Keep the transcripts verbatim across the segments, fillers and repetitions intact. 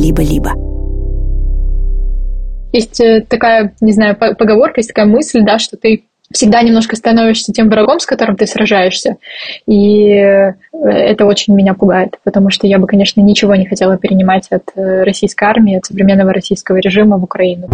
«Либо-либо». Есть такая, не знаю, поговорка, есть такая мысль, да, что ты всегда немножко становишься тем врагом, с которым ты сражаешься. И это очень меня пугает, потому что я бы, конечно, ничего не хотела перенимать от российской армии, от современного российского режима в Украину.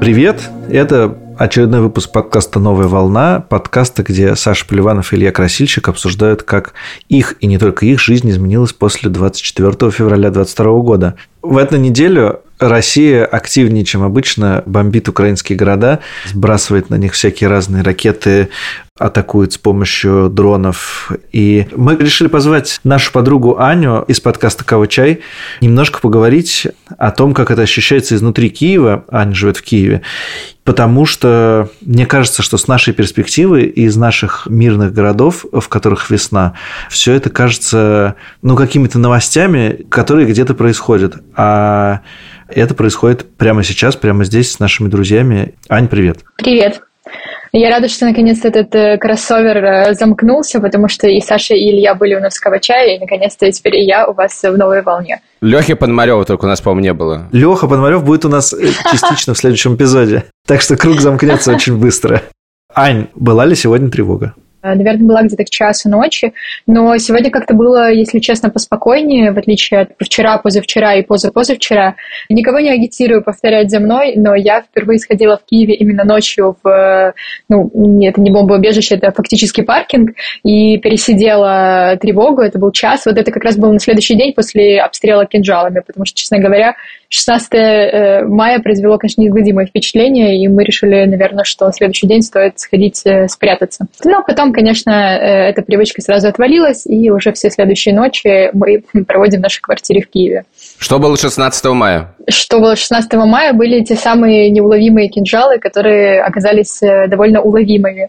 Привет! Это очередной выпуск подкаста «Новая волна», подкаста, где Саша Поливанов и Илья Красильщик обсуждают, как их и не только их жизнь изменилась после двадцать четвёртого февраля две тысячи двадцать второго года. В эту неделю Россия активнее, чем обычно, бомбит украинские города, сбрасывает на них всякие разные ракеты, атакует с помощью дронов. И мы решили позвать нашу подругу Аню из подкаста «Кавачай» немножко поговорить о том, как это ощущается изнутри Киева. Аня живет в Киеве, потому что мне кажется, что с нашей перспективы и из наших мирных городов, в которых весна, все это кажется ну, какими-то новостями, которые где-то происходят. А это происходит прямо сейчас, прямо здесь с нашими друзьями. Ань, привет. Привет. Я рада, что наконец-то этот кроссовер замкнулся, потому что и Саша, и Илья были у нас в Кавачае, и наконец-то теперь и я у вас в «Новой волне». Лёхи Пономарёва только у нас, по-моему, не было. Лёха Пономарёв будет у нас частично в следующем эпизоде, так что круг замкнется очень быстро. Ань, была ли сегодня тревога? Наверное, была где-то к часу ночи, но сегодня как-то было, если честно, поспокойнее, в отличие от вчера, позавчера и позапозавчера. Никого не агитирую повторять за мной, но я впервые сходила в Киеве именно ночью в, ну, это не бомбоубежище, это фактически паркинг, и пересидела тревогу, это был час, вот это как раз был на следующий день после обстрела кинжалами, потому что, честно говоря, шестнадцатого мая произвело, конечно, неизгладимое впечатление, и мы решили, наверное, что на следующий день стоит сходить спрятаться. Но потом, конечно, эта привычка сразу отвалилась, и уже все следующие ночи мы проводим в нашей квартире в Киеве. Что было шестнадцатого мая? Что было шестнадцатого мая были те самые неуловимые кинжалы, которые оказались довольно уловимыми.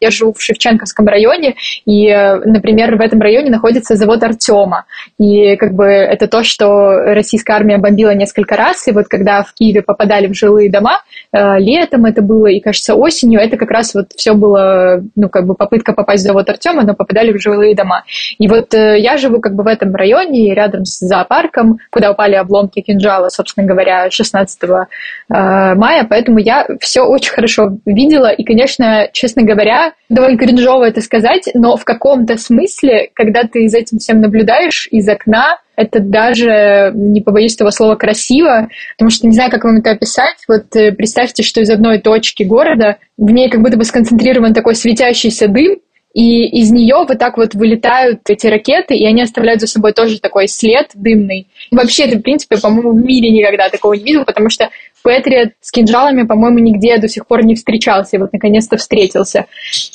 Я живу в Шевченковском районе, и, например, в этом районе находится завод Артема. И как бы это то, что российская армия бомбила несколько раз, и вот когда в Киеве попадали в жилые дома, летом это было, и, кажется, осенью, это как раз вот все было, ну, как бы попытка попасть в завод Артема, но попадали в жилые дома. И вот я живу как бы в этом районе, рядом с зоопарком, куда упали обломки кинжала, собственно говоря, шестнадцатого мая, поэтому я все очень хорошо видела, и, конечно, честно говоря, довольно кринжово это сказать, но в каком-то смысле, когда ты за этим всем наблюдаешь из окна, это даже, не побоюсь этого слова, красиво, потому что не знаю, как вам это описать. Вот представьте, что из одной точки города в ней как будто бы сконцентрирован такой светящийся дым, и из нее вот так вот вылетают эти ракеты, и они оставляют за собой тоже такой след дымный. И вообще, это, в принципе, по-моему, в мире никогда такого не видел, потому что Пэтриот с кинжалами, по-моему, нигде до сих пор не встречался, и вот наконец-то встретился.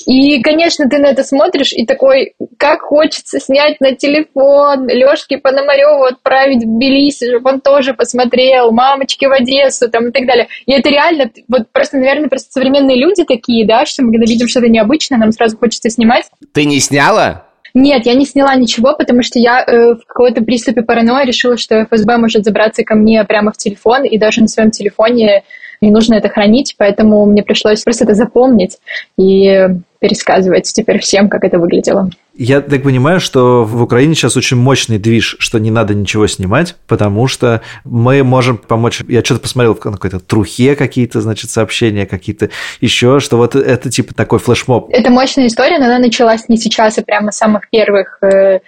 И, конечно, ты на это смотришь и такой, как хочется снять на телефон, Лёшке Пономарёву отправить в Тбилиси, чтобы он тоже посмотрел, мамочки в Одессу, там, и так далее. И это реально, вот просто, наверное, просто современные люди такие, да, что мы когда видим что-то необычное, нам сразу хочется снимать. Ты не сняла? Нет, я не сняла ничего, потому что я э, в каком-то приступе паранойи решила, что эф эс бэ может забраться ко мне прямо в телефон, и даже на своем телефоне не нужно это хранить, поэтому мне пришлось просто это запомнить и пересказывать теперь всем, как это выглядело. Я так понимаю, что в Украине сейчас очень мощный движ, что не надо ничего снимать, потому что мы можем помочь. Я что-то посмотрел в какой-то трухе какие-то, значит, сообщения, какие-то еще, что вот это типа такой флешмоб. Это мощная история, но она началась не сейчас, а прямо с самых первых э,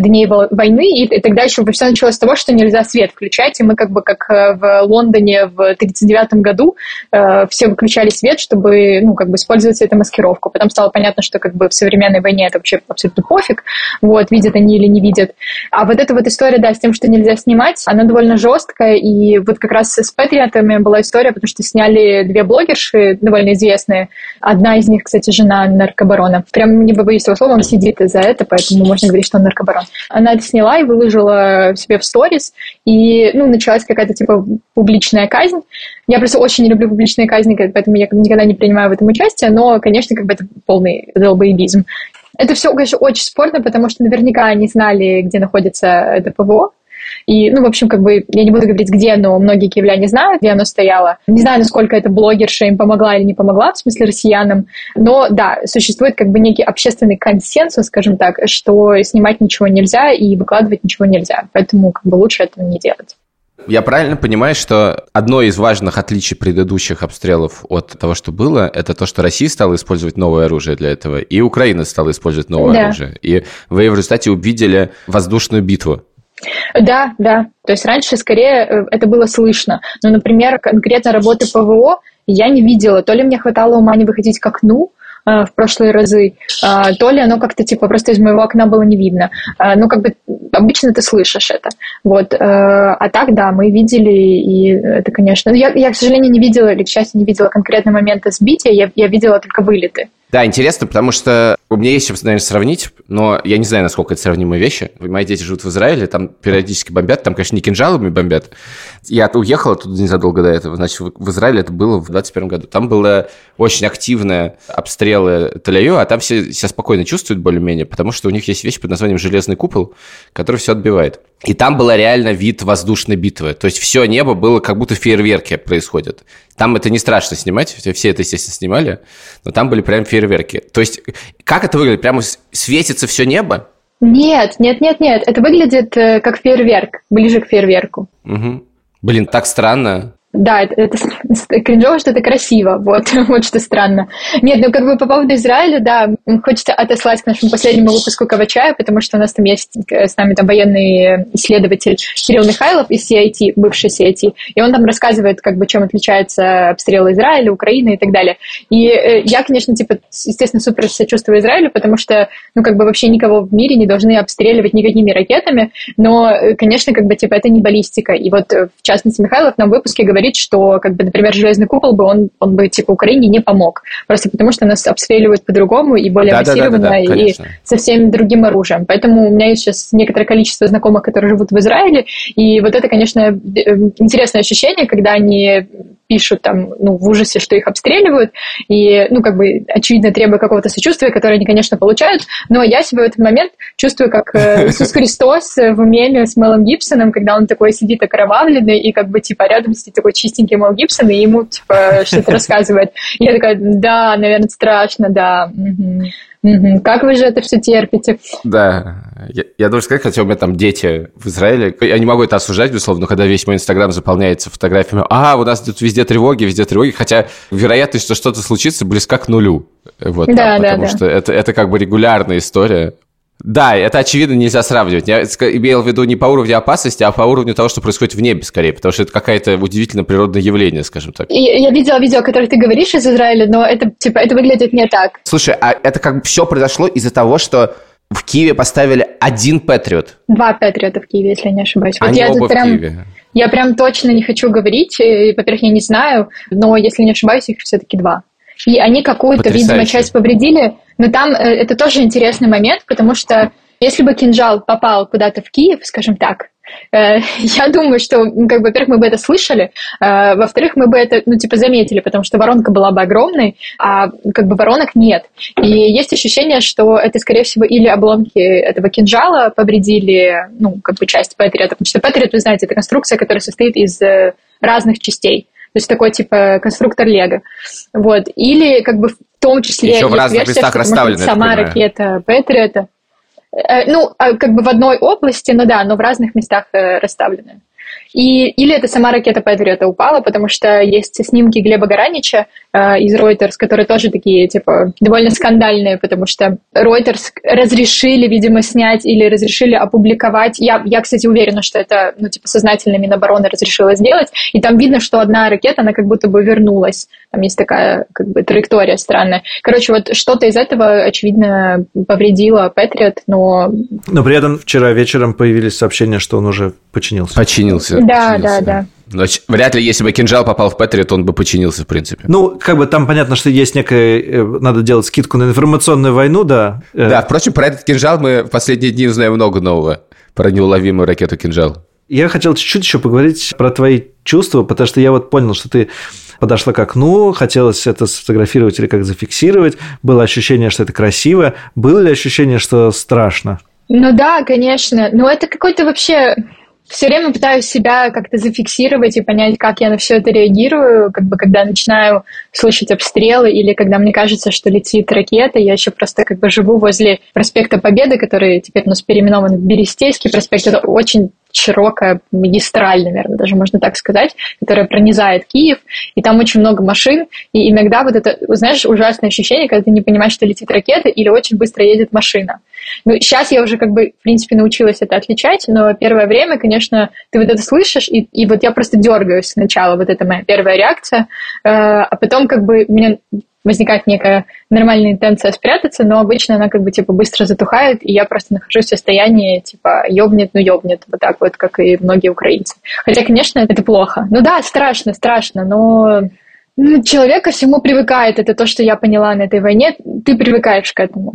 дней войны, и, и тогда еще все началось с того, что нельзя свет включать, и мы как бы как в Лондоне в тридцать девятом году э, все выключали свет, чтобы, ну, как бы использовать светомаскировку. Потом стало понятно, что как бы в современной войне это вообще абсолютно пофиг, вот, видят они или не видят. А вот эта вот история, да, с тем, что нельзя снимать, она довольно жесткая, и вот как раз с Патриотами была история, потому что сняли две блогерши, довольно известные. Одна из них, кстати, жена наркобарона. Прям не боюсь этого слова, он сидит за это, поэтому можно говорить, что он наркобарон. Она это сняла и выложила себе в сторис, и, ну, началась какая-то, типа, публичная казнь. Я просто очень не люблю публичные казни, поэтому я никогда не принимаю в этом участие, но, конечно, как бы это полный долбоебизм. Это все, конечно, очень спорно, потому что наверняка они знали, где находится это ПВО. И, ну, в общем, как бы, я не буду говорить, где, но многие киевляне знают, где оно стояло. Не знаю, насколько эта блогерша им помогла или не помогла, в смысле россиянам, но, да, существует как бы некий общественный консенсус, скажем так, что снимать ничего нельзя и выкладывать ничего нельзя, поэтому как бы лучше этого не делать. Я правильно понимаю, что одно из важных отличий предыдущих обстрелов от того, что было, это то, что Россия стала использовать новое оружие для этого, и Украина стала использовать новое да. оружие, и вы в результате увидели воздушную битву. Да, да. То есть раньше скорее это было слышно. Но, например, конкретно работы ПВО я не видела. То ли мне хватало ума не выходить к окну э, в прошлые разы, э, то ли оно как-то типа просто из моего окна было не видно. Э, ну, как бы обычно ты слышишь это. Вот. Э, а так, да, мы видели, и это, конечно... Я, я, к сожалению, не видела, или, к счастью, не видела конкретный момент сбития, я, я видела только вылеты. Да, интересно, потому что у меня есть, наверное, сравнить, но я не знаю, насколько это сравнимые вещи. Мои дети живут в Израиле, там периодически бомбят, там, конечно, не кинжалами бомбят. Я уехал оттуда незадолго до этого, значит, в Израиле это было в двадцать первом году. Там были очень активные обстрелы Тель-Авива, а там все себя спокойно чувствуют более-менее, потому что у них есть вещь под названием «железный купол», который все отбивает. И там был реально вид воздушной битвы, то есть все небо было, как будто фейерверки происходят. Там это не страшно снимать, все это, естественно, снимали, но там были прям фейерверки. То есть как это выглядит? Прямо светится все небо? Нет, нет, нет, нет. Это выглядит как фейерверк, ближе к фейерверку. Угу. Блин, так странно. Да, это, это, это кринжово, что это красиво, вот, вот что странно. Нет, ну как бы по поводу Израиля, да, хочется отослать к нашему последнему выпуску Кавачая, потому что у нас там есть с нами там военный исследователь Кирилл Михайлов из си ай ти, бывший си ай ти, и он там рассказывает, как бы, чем отличаются обстрелы Израиля, Украины и так далее. И э, я, конечно, типа, естественно, супер сочувствую Израилю, потому что, ну как бы вообще никого в мире не должны обстреливать никакими ракетами, но, конечно, как бы, типа, это не баллистика. И вот, в частности, Михайлов нам в выпуске говорит, что, как бы, например, железный купол бы он, он бы типа Украине не помог. Просто потому что нас обстреливают по-другому и более да, массированно, да, да, да, и конечно. Со всем другим оружием. Поэтому у меня есть сейчас некоторое количество знакомых, которые живут в Израиле. И вот это, конечно, интересное ощущение, когда они пишут там, ну, в ужасе, что их обстреливают. И, ну, как бы, очевидно, требуя какого-то сочувствия, которое они, конечно, получают. Но я себя в этот момент чувствую, как Иисус Христос в меме с Мэлом Гибсоном, когда он такой сидит окровавленный и, как бы, типа, рядом сидит такой чистенький Мэл Гибсон, и ему, типа, что-то рассказывает. Я такая, да, наверное, страшно, да. Угу. Угу. Как вы же это все терпите? Да. Я, я должен сказать, хотя у меня там дети в Израиле. Я не могу это осуждать, безусловно, но когда весь мой Инстаграм заполняется фотографиями, а, у нас тут везде тревоги, везде тревоги, хотя вероятность, что что-то случится, близка к нулю. Вот, да, там, да, потому да. что это, это как бы регулярная история. Да, это, очевидно, нельзя сравнивать. Я имел в виду не по уровню опасности, а по уровню того, что происходит в небе, скорее, потому что это какое-то удивительно природное явление, скажем так. Я, я видела видео, о которых ты говоришь из Израиля, но это, типа, это выглядит не так. Слушай, а это как бы все произошло из-за того, что в Киеве поставили один Пэтриот? Два Пэтриота в Киеве, если я не ошибаюсь. Вот Они я оба прям... в Киеве. Я прям точно не хочу говорить, и, во-первых, я не знаю, но, если не ошибаюсь, их все-таки два. И они какую-то, Потрясающе. видимо, часть повредили. Но там э, это тоже интересный момент, потому что если бы кинжал попал куда-то в Киев, скажем так, э, я думаю, что, как бы, во-первых, мы бы это слышали, э, во-вторых, мы бы это, ну, типа, заметили, потому что воронка была бы огромной, а, как бы, воронок нет. И есть ощущение, что это, скорее всего, или обломки этого кинжала повредили, ну, как бы, часть Пэтриота, потому что Пэтриот, вы знаете, это конструкция, которая состоит из э, разных частей. То есть такой, типа, конструктор Лего. Вот. Или, как бы, в том числе... Еще в разных местах расставлены. Сама ракета Пэтриота. Ну, как бы в одной области, ну да, но в разных местах расставлены. И, или это сама ракета Пэтриота упала, потому что есть снимки Глеба Гаранича э, из Ройтерс, которые тоже такие, типа, довольно скандальные, потому что Ройтерс разрешили, видимо, снять или разрешили опубликовать. Я, я, кстати, уверена, что это, ну, типа, сознательно Минобороны разрешила сделать, и там видно, что одна ракета, она как будто бы вернулась. Там есть такая, как бы, траектория странная. Короче, вот что-то из этого, очевидно, повредило Пэтриот, но... Но при этом вчера вечером появились сообщения, что он уже починился. Починился. Да, да, да. Но вряд ли, если бы кинжал попал в Пэтриот, он бы починился, в принципе. Ну, как бы там понятно, что есть некая... Надо делать скидку на информационную войну, да. Да, впрочем, про этот кинжал мы в последние дни узнаем много нового. Про неуловимую ракету кинжал. Я хотел чуть-чуть еще поговорить про твои чувства, потому что я вот понял, что ты подошла к окну, хотелось это сфотографировать или как зафиксировать. Было ощущение, что это красиво. Было ли ощущение, что страшно? Ну да, конечно. Но это какой-то вообще... Все время пытаюсь себя как-то зафиксировать и понять, как я на все это реагирую, как бы когда начинаю слышать обстрелы или когда мне кажется, что летит ракета. Я еще просто как бы живу возле проспекта Победы, который теперь у нас переименован в Берестейский проспект. Это очень широкая магистраль, наверное, даже можно так сказать, которая пронизает Киев, и там очень много машин, и иногда вот это, знаешь, ужасное ощущение, когда ты не понимаешь, что летит ракета или очень быстро едет машина. Ну, сейчас я уже как бы, в принципе, научилась это отличать, но первое время, конечно, ты вот это слышишь, и, и вот я просто дергаюсь сначала, вот это моя первая реакция, э, а потом как бы у меня возникает некая нормальная интенция спрятаться, но обычно она как бы типа быстро затухает, и я просто нахожусь в состоянии типа ёбнет, ну ёбнет, вот так вот, как и многие украинцы. Хотя, конечно, это плохо. Ну да, страшно, страшно, но... Ну, человек ко всему привыкает, это то, что я поняла на этой войне, ты привыкаешь к этому.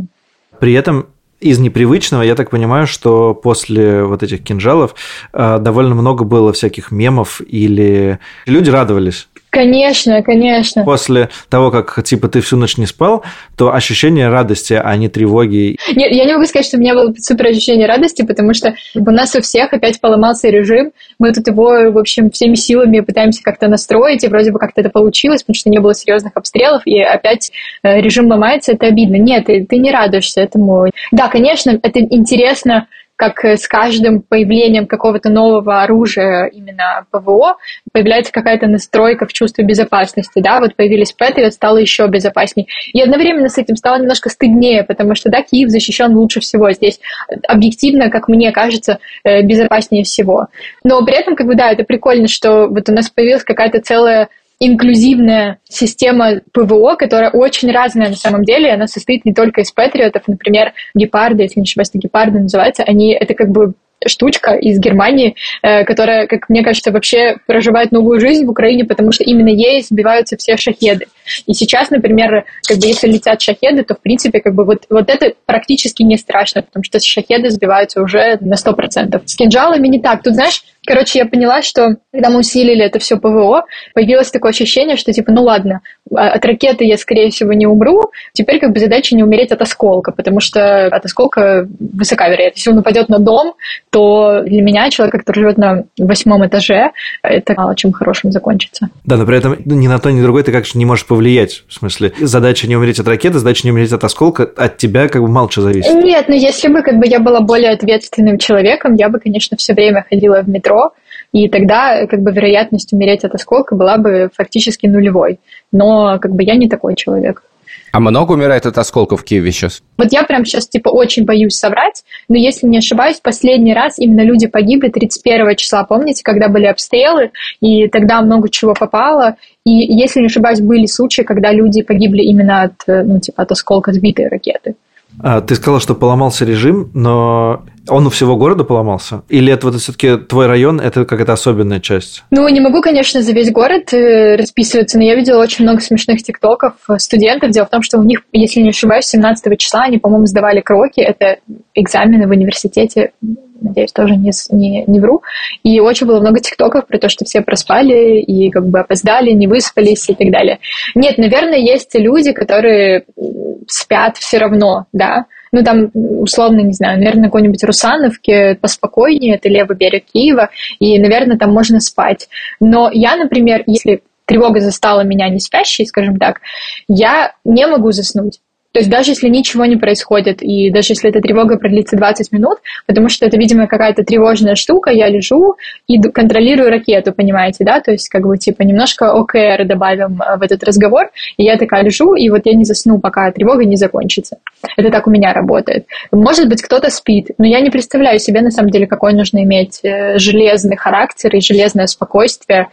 При этом... Из непривычного, я так понимаю, что после вот этих кинжалов э, довольно много было всяких мемов или... Люди радовались. Конечно, конечно. После того, как, типа, ты всю ночь не спал, то ощущение радости, а не тревоги. Нет, я не могу сказать, что у меня было супер ощущение радости, потому что у нас у всех опять поломался режим. Мы тут его, в общем, всеми силами пытаемся как-то настроить, и вроде бы как-то это получилось, потому что не было серьезных обстрелов, и опять режим ломается, это обидно. Нет, ты, ты не радуешься этому. Да, конечно, это интересно, как с каждым появлением какого-то нового оружия, именно ПВО, появляется какая-то настройка в чувстве безопасности, да, вот появились Пэтриот, стало еще безопасней. И одновременно с этим стало немножко стыднее, потому что, да, Киев защищен лучше всего здесь, объективно, как мне кажется, безопаснее всего. Но при этом, как бы, да, это прикольно, что вот у нас появилась какая-то целая инклюзивная система ПВО, которая очень разная на самом деле, она состоит не только из патриотов, например, гепарды, если не ошибаюсь, гепарды называются, они, это как бы штучка из Германии, которая, как мне кажется, вообще проживает новую жизнь в Украине, потому что именно ей сбиваются все шахеды. И сейчас, например, как бы если летят шахеды, то, в принципе, как бы вот, вот это практически не страшно, потому что шахеды сбиваются уже на сто процентов. С кинжалами не так. Тут, знаешь, короче, я поняла, что когда мы усилили это все ПВО, появилось такое ощущение, что типа, ну ладно, от ракеты я, скорее всего, не умру, теперь как бы задача не умереть от осколка, потому что от осколка высока вероятность. Если он нападет на дом, то для меня, человек, который живет на восьмом этаже, это мало чем хорошим закончится. Да, но при этом ни на то, ни на другое ты как-то не можешь повлиять. В смысле, задача не умереть от ракеты, задача не умереть от осколка, от тебя как бы мало что зависит. Нет, ну если бы как бы я была более ответственным человеком, я бы, конечно, все время ходила в метро, и тогда, как бы, вероятность умереть от осколка была бы фактически нулевой. Но, как бы, я не такой человек. А много умирает от осколков в Киеве сейчас? Вот я прям сейчас, типа, очень боюсь соврать, но, если не ошибаюсь, последний раз именно люди погибли тридцать первого числа, помните, когда были обстрелы, и тогда много чего попало, и, если не ошибаюсь, были случаи, когда люди погибли именно от, ну, типа, от осколка сбитой ракеты. А, ты сказала, что поломался режим, но он у всего города поломался? Или это вот все-таки твой район, это какая-то особенная часть? Ну, не могу, конечно, за весь город расписываться, но я видела очень много смешных тиктоков студентов. Дело в том, что у них, если не ошибаюсь, семнадцатого числа они, по-моему, сдавали кроки, это экзамены в университете, надеюсь, тоже не, не, не вру. И очень было много тиктоков про то, что все проспали и как бы опоздали, не выспались и так далее. Нет, наверное, есть люди, которые спят все равно, да. Ну, там, условно, не знаю, наверное, на какой-нибудь Русановке поспокойнее, это левый берег Киева, и, наверное, там можно спать. Но я, например, если тревога застала меня не спящей, скажем так, я не могу заснуть. То есть даже если ничего не происходит, и даже если эта тревога продлится двадцать минут, потому что это, видимо, какая-то тревожная штука, я лежу и контролирую ракету, понимаете, да? То есть как бы типа немножко ОКР добавим в этот разговор, и я такая лежу, и вот я не засну, пока тревога не закончится. Это так у меня работает. Может быть, кто-то спит, но я не представляю себе, на самом деле, какой нужно иметь железный характер и железное спокойствие,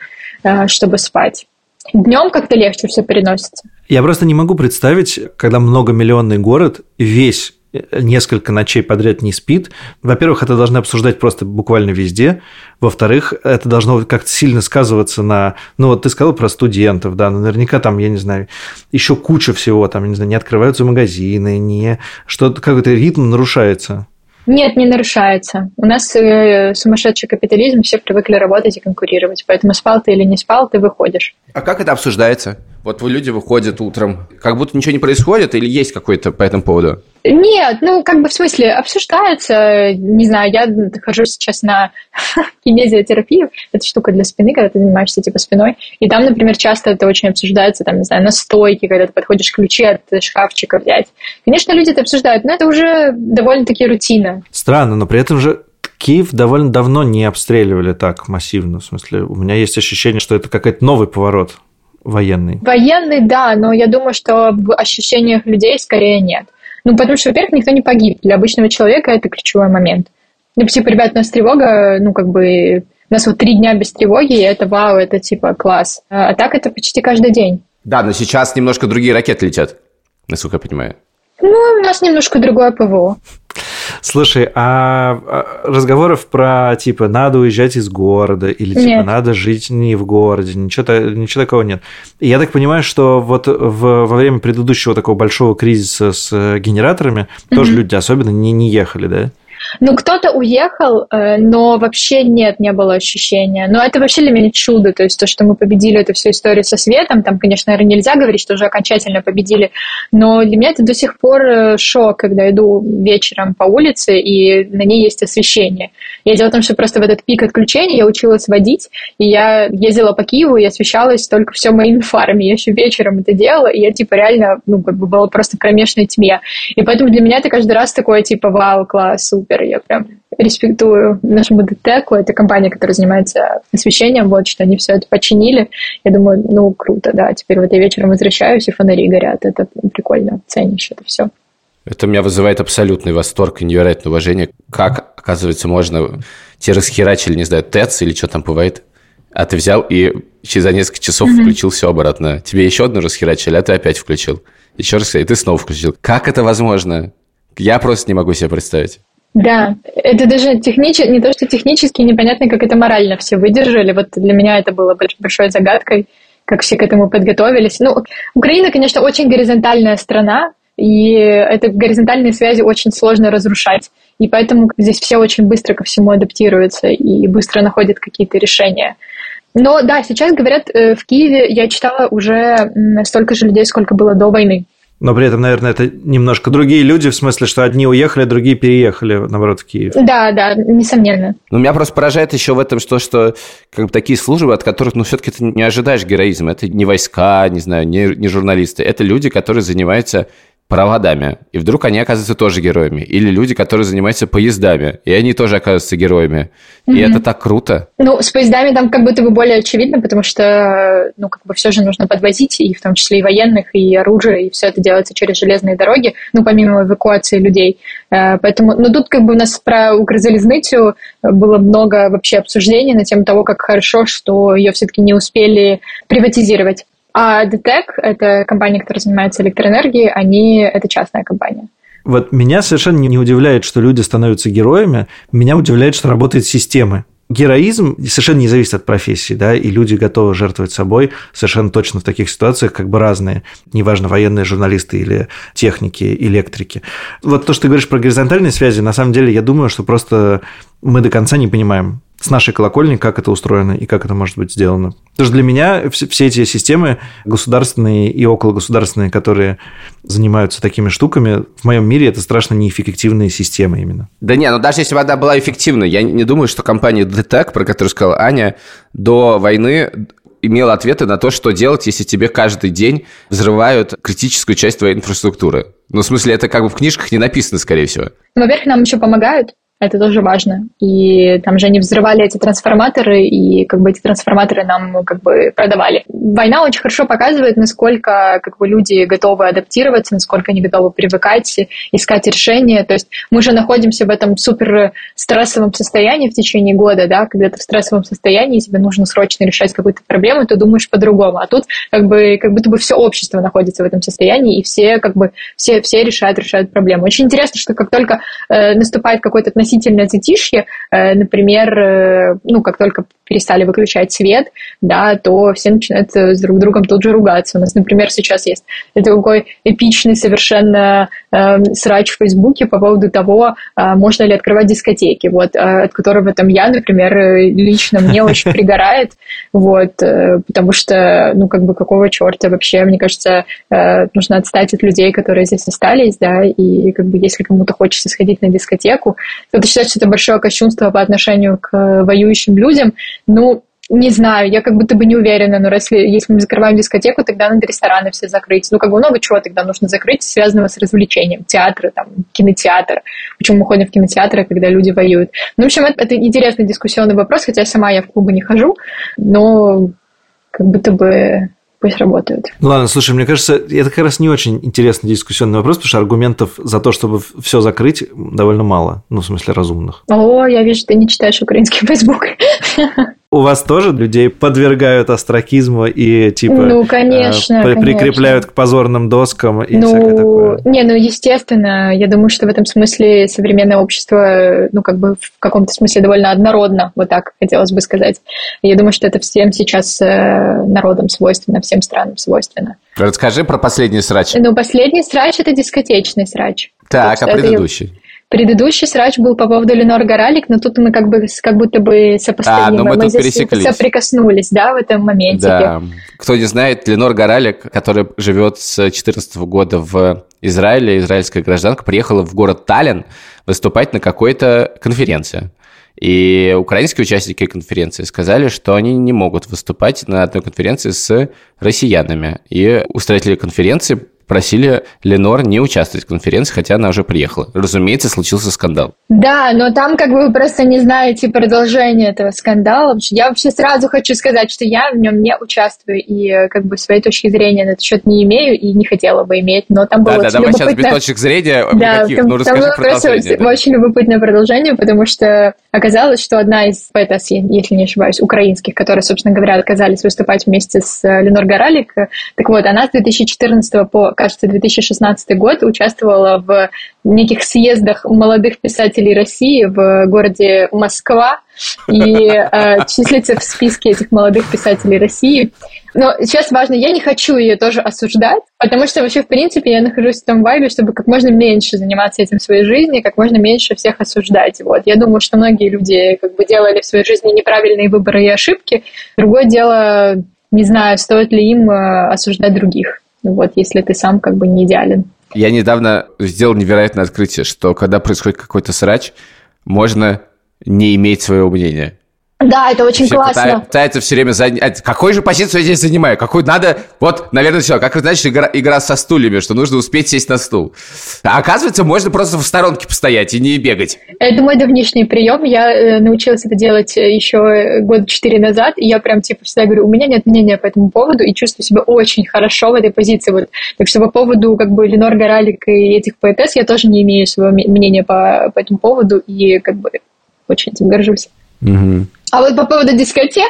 чтобы спать. Днем как-то легче все переносится. Я просто не могу представить, когда многомиллионный город весь несколько ночей подряд не спит. Во-первых, это должны обсуждать просто буквально везде. Во-вторых, это должно как-то сильно сказываться на... Ну, вот ты сказал про студентов, да, наверняка там, я не знаю, еще куча всего, там, не знаю, не открываются магазины, не... что-то, какой-то ритм нарушается. Нет, не нарушается. У нас э, сумасшедший капитализм, все привыкли работать и конкурировать. Поэтому спал ты или не спал, ты выходишь. А как это обсуждается? Вот люди выходят утром, как будто ничего не происходит, или есть какой-то по этому поводу? Нет, ну, как бы в смысле, обсуждается, не знаю, я хожу сейчас на кинезиотерапию, это штука для спины, когда ты занимаешься типа спиной, и там, например, часто это очень обсуждается, там, не знаю, на стойке, когда ты подходишь ключи от шкафчика взять. Конечно, люди это обсуждают, но это уже довольно-таки рутина. Странно, но при этом же... Киев довольно давно не обстреливали так массивно, в смысле, у меня есть ощущение, что это какой-то новый поворот военный. Военный, да, но я думаю, что в ощущениях людей скорее нет. Ну, потому что, во-первых, никто не погиб. Для обычного человека это ключевой момент. Ну, типа, ребят, у нас тревога, ну, как бы, у нас вот три дня без тревоги, и это вау, это типа класс. А так это почти каждый день. Да, но сейчас немножко другие ракеты летят, насколько я понимаю. Ну, у нас немножко другое ПВО. Слушай, а разговоров про, типа, надо уезжать из города или, типа, нет. надо жить не в городе, ничего, ничего такого нет. И я так понимаю, что вот в, во время предыдущего такого большого кризиса с генераторами mm-hmm. тоже люди особенно не, не ехали, да? Ну, кто-то уехал, но вообще нет, не было ощущения. Но это вообще для меня чудо, то есть то, что мы победили эту всю историю со светом, там, конечно, наверное, нельзя говорить, что уже окончательно победили, но для меня это до сих пор шок, когда иду вечером по улице, и на ней есть освещение. Я дело в том, что просто в этот пик отключения я училась водить, и я ездила по Киеву, и освещалась только все моими фарами, я еще вечером это делала, и я, типа, реально, ну, как бы была просто в кромешной тьме. И поэтому для меня это каждый раз такое, типа, вау, класс, супер. Я прям респектую нашему ДТЭКу, это компания, которая занимается освещением, вот, что они все это починили. Я думаю, ну, круто, да, теперь вот я вечером возвращаюсь, и фонари горят, это прикольно, ценишь это все. Это меня вызывает абсолютный восторг и невероятное уважение, как, оказывается, можно, те расхерачили, не знаю, ТЭЦ или что там бывает, а ты взял и через несколько часов mm-hmm. включил все обратно. Тебе еще одну расхерачили, а ты опять включил. Еще раз, и ты снова включил. Как это возможно? Я просто не могу себе представить. Да, это даже технически, не то что технически, непонятно, как это морально все выдержали. Вот для меня это было большой загадкой, как все к этому подготовились. Ну, Украина, конечно, очень горизонтальная страна, и это горизонтальные связи очень сложно разрушать. И поэтому здесь все очень быстро ко всему адаптируются и быстро находят какие-то решения. Но да, сейчас, говорят, в Киеве я читала уже столько же людей, сколько было до войны. Но при этом, наверное, это немножко другие люди, в смысле, что одни уехали, другие переехали, наоборот, в Киев. Да, да, несомненно. Но меня просто поражает еще в этом то, что как бы, такие службы, от которых, ну, все-таки ты не ожидаешь героизма. Это не войска, не знаю, не, не журналисты. Это люди, которые занимаются проводами, и вдруг они оказываются тоже героями. Или люди, которые занимаются поездами, и они тоже оказываются героями. Mm-hmm. И это так круто. Ну, с поездами там как будто бы более очевидно, потому что, ну, как бы все же нужно подвозить, и в том числе и военных, и оружие, и все это делается через железные дороги, ну, помимо эвакуации людей. Поэтому, ну, тут как бы у нас про Укрзализныцю было много вообще обсуждений на тему того, как хорошо, что ее все-таки не успели приватизировать. А ДТЭК – это компания, которая занимается электроэнергией, они – это частная компания. Вот меня совершенно не удивляет, что люди становятся героями, меня удивляет, что работают системы. Героизм совершенно не зависит от профессии, да, и люди готовы жертвовать собой совершенно точно в таких ситуациях, как бы разные, неважно, военные, журналисты или техники, электрики. Вот то, что ты говоришь про горизонтальные связи, на самом деле, я думаю, что просто мы до конца не понимаем, с нашей колокольни, как это устроено и как это может быть сделано. Потому что для меня все эти системы, государственные и окологосударственные, которые занимаются такими штуками, в моем мире это страшно неэффективные системы именно. Да не, ну даже если бы она была эффективной, я не думаю, что компания ДТЭК, про которую сказала Аня, до войны имела ответы на то, что делать, если тебе каждый день взрывают критическую часть твоей инфраструктуры. Ну, в смысле, это как бы в книжках не написано, скорее всего. Во-первых, нам еще помогают. Это тоже важно. И там же они взрывали эти трансформаторы, и как бы эти трансформаторы нам как бы продавали. Война очень хорошо показывает, насколько как бы люди готовы адаптироваться, насколько они готовы привыкать, искать решения. То есть мы же находимся в этом супер стрессовом состоянии в течение года, да, когда ты в стрессовом состоянии, тебе нужно срочно решать какую-то проблему, ты думаешь по-другому. А тут как бы как будто бы все общество находится в этом состоянии, и все как бы все, все решают, решают проблему. Очень интересно, что как только э, наступает какой-то относительный относительно затишье, например, ну, как только перестали выключать свет, да, то все начинают с друг другом тут же ругаться. У нас, например, сейчас есть такой эпичный совершенно э, срач в Фейсбуке по поводу того, э, можно ли открывать дискотеки, вот, э, от которого там я, например, лично мне очень пригорает, вот, э, потому что, ну, как бы, какого черта вообще, мне кажется, э, нужно отстать от людей, которые здесь остались, да, и, как бы, если кому-то хочется сходить на дискотеку, кто-то считает, что это большое кощунство по отношению к воюющим людям. Ну, не знаю, я как будто бы не уверена, но если, если мы закрываем дискотеку, тогда надо рестораны все закрыть. Ну, как бы много чего тогда нужно закрыть, связанного с развлечением. Театры, там, кинотеатр. Почему мы ходим в кинотеатры, когда люди воюют? Ну, в общем, это, это интересный дискуссионный вопрос, хотя сама я в клубы не хожу, но как будто бы... Пусть работают. Ну ладно, слушай, мне кажется, это как раз не очень интересный дискуссионный вопрос, потому что аргументов за то, чтобы все закрыть, довольно мало, ну, в смысле разумных. О, я вижу, ты не читаешь украинский Facebook. У вас тоже людей подвергают остракизму и, типа, ну, конечно, э, прикрепляют конечно. К позорным доскам и ну, всякое такое? Не, ну, естественно. Я думаю, что в этом смысле современное общество, ну, как бы в каком-то смысле довольно однородно, вот так хотелось бы сказать. Я думаю, что это всем сейчас э, народам свойственно, всем странам свойственно. Расскажи про последний срач. Ну, последний срач – это дискотечный срач. Так, а предыдущий? Предыдущий срач был по поводу Линор Горалик, но тут мы как бы как будто бы сопоставимы. А, но мы, мы здесь соприкоснулись, да, в этом моменте. Да. Кто не знает, Линор Горалик, которая живет с две тысячи четырнадцатого года в Израиле, израильская гражданка, приехала в город Таллин выступать на какой-то конференции. И украинские участники конференции сказали, что они не могут выступать на одной конференции с россиянами. И устроители конференции просили Линор не участвовать в конференции, хотя она уже приехала. Разумеется, случился скандал. Да, но там как бы вы просто не знаете продолжение этого скандала. Я вообще сразу хочу сказать, что я в нем не участвую и как бы своей точки зрения на этот счет не имею и не хотела бы иметь, но там было да, очень да, давай любопытно... сейчас без точек зрения да, никаких, там, ну расскажи там продолжение. Да. Очень любопытное продолжение, потому что оказалось, что одна из поэтесс, если не ошибаюсь, украинских, которые, собственно говоря, отказались выступать вместе с Линор Горалик, так вот, она с две тысячи четырнадцатого по кажется, две тысячи шестнадцатый год, участвовала в неких съездах молодых писателей России в городе Москва и э, числится в списке этих молодых писателей России. Но сейчас важно, я не хочу ее тоже осуждать, потому что вообще, в принципе, я нахожусь в том вайбе, чтобы как можно меньше заниматься этим в своей жизни, как можно меньше всех осуждать. Вот. Я думаю, что многие люди как бы делали в своей жизни неправильные выборы и ошибки. Другое дело, не знаю, стоит ли им осуждать других. Вот, если ты сам как бы не идеален. Я недавно сделал невероятное открытие, что когда происходит какой-то срач, можно не иметь своего мнения. Да, это очень все классно. Пытаются, пытаются все время занять. Какую же позицию я здесь занимаю? Какую надо... Вот, наверное, все. Как, знаешь, игра, игра со стульями, что нужно успеть сесть на стул. А оказывается, можно просто в сторонке постоять и не бегать. Это мой давнишний прием. Я научилась это делать еще года четыре назад. И я прям типа всегда говорю, у меня нет мнения по этому поводу. И чувствую себя очень хорошо в этой позиции. Вот. Так что по поводу как бы Линор Горалик и этих поэтесс я тоже не имею своего мнения по, по этому поводу. И как бы очень этим горжусь. Угу. А вот по поводу дискотек...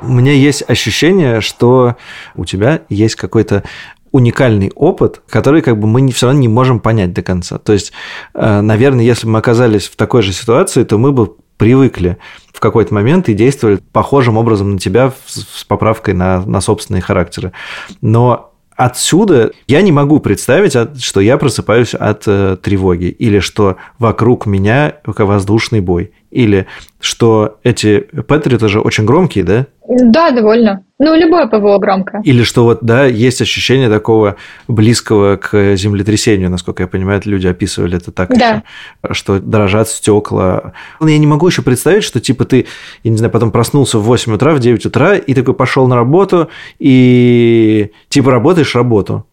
У меня есть ощущение, что у тебя есть какой-то уникальный опыт, который как бы мы все равно не можем понять до конца. То есть, наверное, если бы мы оказались в такой же ситуации, то мы бы привыкли в какой-то момент и действовали похожим образом на тебя с поправкой на, на собственные характеры. Но... Отсюда я не могу представить, что я просыпаюсь от э, тревоги, или что вокруг меня воздушный бой, или что эти патриоты же очень громкие, да? Да, довольно. Ну, любое ПВО громкое. Или что вот, да, есть ощущение такого близкого к землетрясению, насколько я понимаю, люди описывали это так, да. Еще, что дрожат стекла. Я не могу еще представить, что типа ты, я не знаю, потом проснулся в восемь утра, в девять утра, и такой пошел на работу, и типа работаешь работу.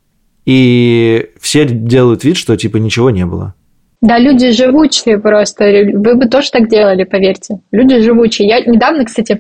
И все делают вид, что типа ничего не было. Да, люди живучие просто. Вы бы тоже так делали, поверьте. Люди живучие. Я недавно, кстати,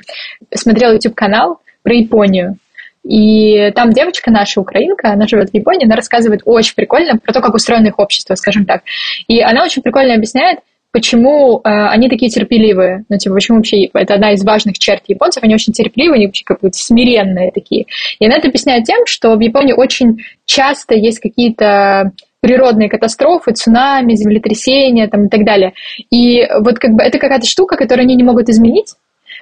смотрела YouTube-канал про Японию. И там девочка наша, украинка, она живет в Японии, она рассказывает очень прикольно про то, как устроено их общество, скажем так. И она очень прикольно объясняет, Почему э, они такие терпеливые? Ну, типа, почему вообще... Это одна из важных черт японцев. Они очень терпеливые, они вообще как бы смиренные такие. И она это объясняет тем, что в Японии очень часто есть какие-то природные катастрофы, цунами, землетрясения там, и так далее. И вот как бы это какая-то штука, которую они не могут изменить,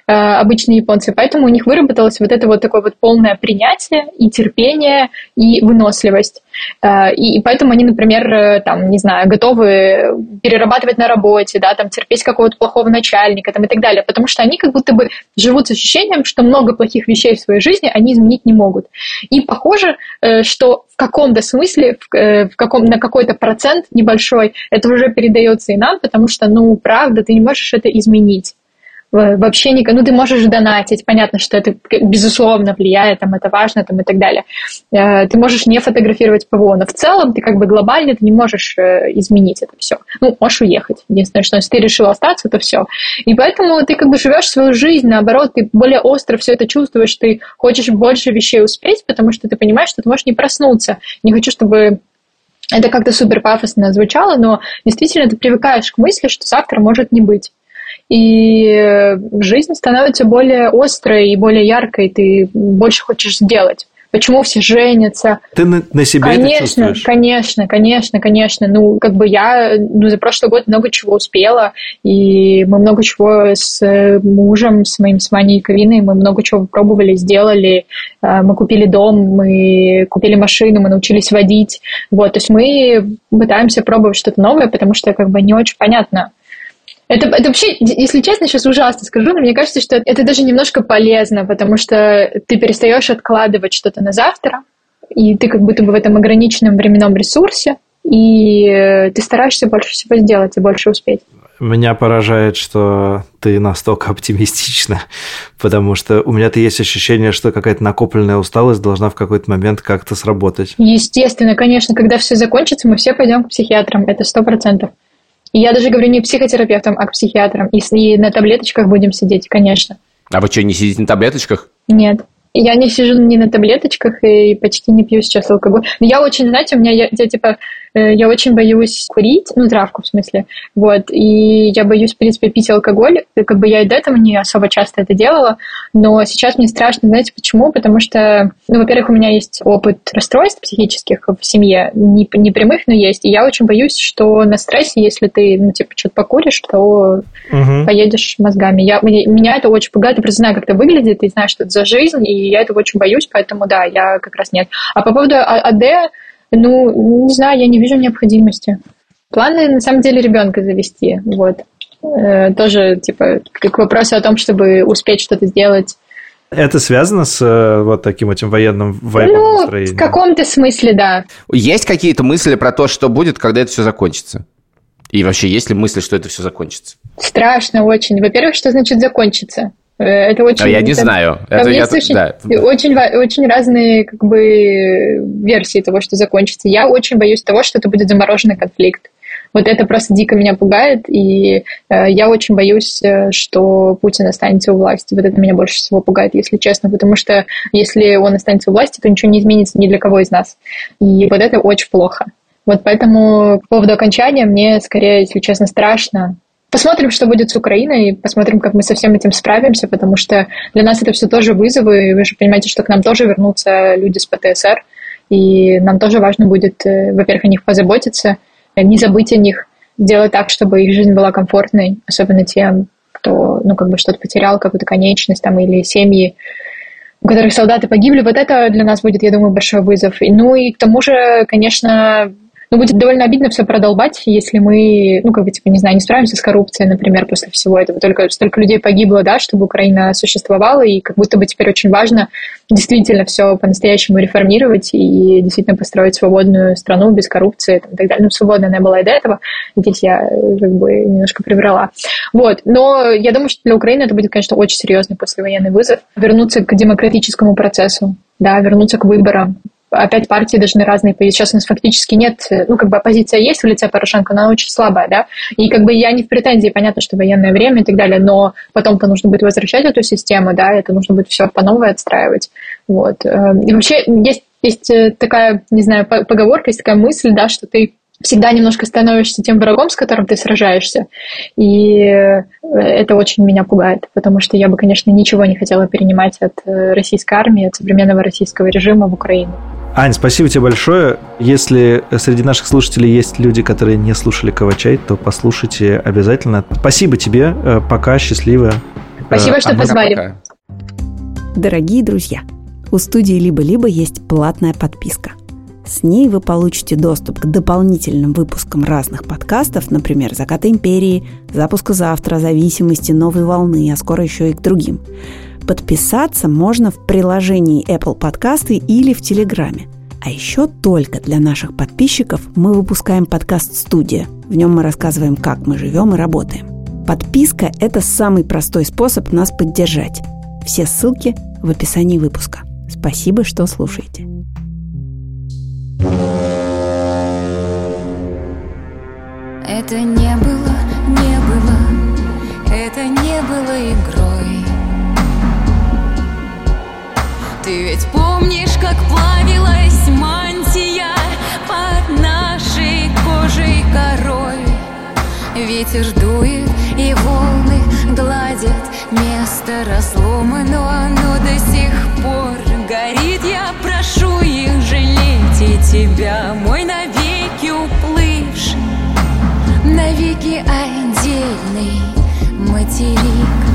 э, обычные японцы. Поэтому у них выработалось вот это вот такое вот полное принятие и терпение, и выносливость. И поэтому они, например, там, не знаю, готовы перерабатывать на работе, да, там, терпеть какого-то плохого начальника там, и так далее, потому что они как будто бы живут с ощущением, что много плохих вещей в своей жизни они изменить не могут. И похоже, что в каком-то смысле, в каком, на какой-то процент небольшой это уже передается и нам, потому что, ну, правда, ты не можешь это изменить. Вообще никак, ну ты можешь донатить, понятно, что это безусловно влияет, там, это важно там, и так далее. Ты можешь не фотографировать ПВО, но в целом ты как бы глобально ты не можешь изменить это все. Ну, можешь уехать. Единственное, что если ты решил остаться, то все. И поэтому ты как бы живешь свою жизнь, наоборот, ты более остро все это чувствуешь, ты хочешь больше вещей успеть, потому что ты понимаешь, что ты можешь не проснуться. Не хочу, чтобы... Это как-то супер пафосно звучало, но действительно ты привыкаешь к мысли, что завтра может не быть. И жизнь становится более острой и более яркой, ты больше хочешь сделать. Почему все женятся? Ты на, на себе конечно, это чувствуешь? Конечно, конечно, конечно. Ну, как бы я ну, за прошлый год много чего успела, и мы много чего с мужем, с моим, с Ваней и Ковиной, мы много чего пробовали, сделали. Мы купили дом, мы купили машину, мы научились водить. Вот, то есть мы пытаемся пробовать что-то новое, потому что как бы не очень понятно. Это, это вообще, если честно, сейчас ужасно скажу, но мне кажется, что это даже немножко полезно, потому что ты перестаешь откладывать что-то на завтра, и ты как будто бы в этом ограниченном временном ресурсе, и ты стараешься больше всего сделать и больше успеть. Меня поражает, что ты настолько оптимистична, потому что у меня-то есть ощущение, что какая-то накопленная усталость должна в какой-то момент как-то сработать. Естественно, конечно, когда все закончится, мы все пойдем к психиатрам, это сто процентов. И я даже говорю не психотерапевтам, а к психиатрам. И, и на таблеточках будем сидеть, конечно. А вы что, не сидите на таблеточках? Нет. Я не сижу ни на таблеточках и почти не пью сейчас алкоголь. Но я очень, знаете, у меня, я, я типа, я очень боюсь курить, ну, травку в смысле, вот, и я боюсь, в принципе, пить алкоголь, как бы я и до этого не особо часто это делала, но сейчас мне страшно, знаете, почему? Потому что, ну, во-первых, у меня есть опыт расстройств психических в семье, не, не прямых, но есть, и я очень боюсь, что на стрессе, если ты, ну, типа, что-то покуришь, то угу. поедешь мозгами. Я, меня это очень пугает, я просто знаю, как это выглядит, и знаю, что это за жизнь, и И я этого очень боюсь, поэтому, да, я как раз нет. А по поводу АД, ну, не знаю, я не вижу необходимости. Планы, на самом деле, ребенка завести, вот. Э, тоже, типа, к вопросу о том, чтобы успеть что-то сделать. Это связано с э, вот таким этим военным вайбом ну, настроением? Ну, в каком-то смысле, да. Есть какие-то мысли про то, что будет, когда это все закончится? И вообще, есть ли мысли, что это все закончится? Страшно очень. Во-первых, что значит закончится? Это очень... А я не это, знаю. Это я, очень, да. очень, очень разные как бы, версии того, что закончится. Я очень боюсь того, что это будет замороженный конфликт. Вот это просто дико меня пугает, и э, я очень боюсь, что Путин останется у власти. Вот это меня больше всего пугает, если честно, потому что если он останется у власти, то ничего не изменится ни для кого из нас. И вот это очень плохо. Вот поэтому по поводу окончания мне, скорее, если честно, страшно. Посмотрим, что будет с Украиной, посмотрим, как мы со всем этим справимся, потому что для нас это все тоже вызовы, и вы же понимаете, что к нам тоже вернутся люди с ПТСР, и нам тоже важно будет, во-первых, о них позаботиться, не забыть о них, делать так, чтобы их жизнь была комфортной, особенно тем, кто, ну, как бы что-то потерял, какую-то конечность, там, или семьи, у которых солдаты погибли. Вот это для нас будет, я думаю, большой вызов. И, ну, и к тому же, конечно... Ну, будет довольно обидно все продолбать, если мы, ну, как бы, типа, не знаю, не справимся с коррупцией, например, после всего этого. Только столько людей погибло, да, чтобы Украина существовала, и как будто бы теперь очень важно действительно все по-настоящему реформировать и действительно построить свободную страну без коррупции там, и так далее. Ну, свободная она была и до этого. Здесь я, как бы, немножко приврала. Вот. Но я думаю, что для Украины это будет, конечно, очень серьезный послевоенный вызов. Вернуться к демократическому процессу, да, вернуться к выборам. Опять партии должны разные появиться. Сейчас у нас фактически нет... Ну, как бы оппозиция есть в лице Порошенко, но она очень слабая, да? И как бы я не в претензии, понятно, что военное время и так далее, но потом-то нужно будет возвращать эту систему, да, это нужно будет все по новой отстраивать. Вот. И вообще есть, есть такая, не знаю, поговорка, есть такая мысль, да, что ты всегда немножко становишься тем врагом, с которым ты сражаешься. И это очень меня пугает, потому что я бы, конечно, ничего не хотела перенимать от российской армии, от современного российского режима в Украине. Ань, спасибо тебе большое. Если среди наших слушателей есть люди, которые не слушали Кавачай, то послушайте обязательно. Спасибо тебе. Пока. Счастливо. Спасибо, что а позвали. Пока. Дорогие друзья, у студии «Либо-либо» есть платная подписка. С ней вы получите доступ к дополнительным выпускам разных подкастов, например, «Закаты империи», «Запуска завтра», «Зависимости», «Новой волны», а скоро еще и к другим. Подписаться можно в приложении Apple Podcasts или в Телеграме. А еще только для наших подписчиков мы выпускаем подкаст «Студия». В нем мы рассказываем, как мы живем и работаем. Подписка – это самый простой способ нас поддержать. Все ссылки в описании выпуска. Спасибо, что слушаете. Это не было, не было, это не было игрой. Ты ведь помнишь, как плавилась мантия под нашей кожей корой. Ветер дует, и волны гладят место разломано, но до сих пор горит. Я прошу их жалеть, и тебя, мой, навеки уплывший, навеки отдельный материк.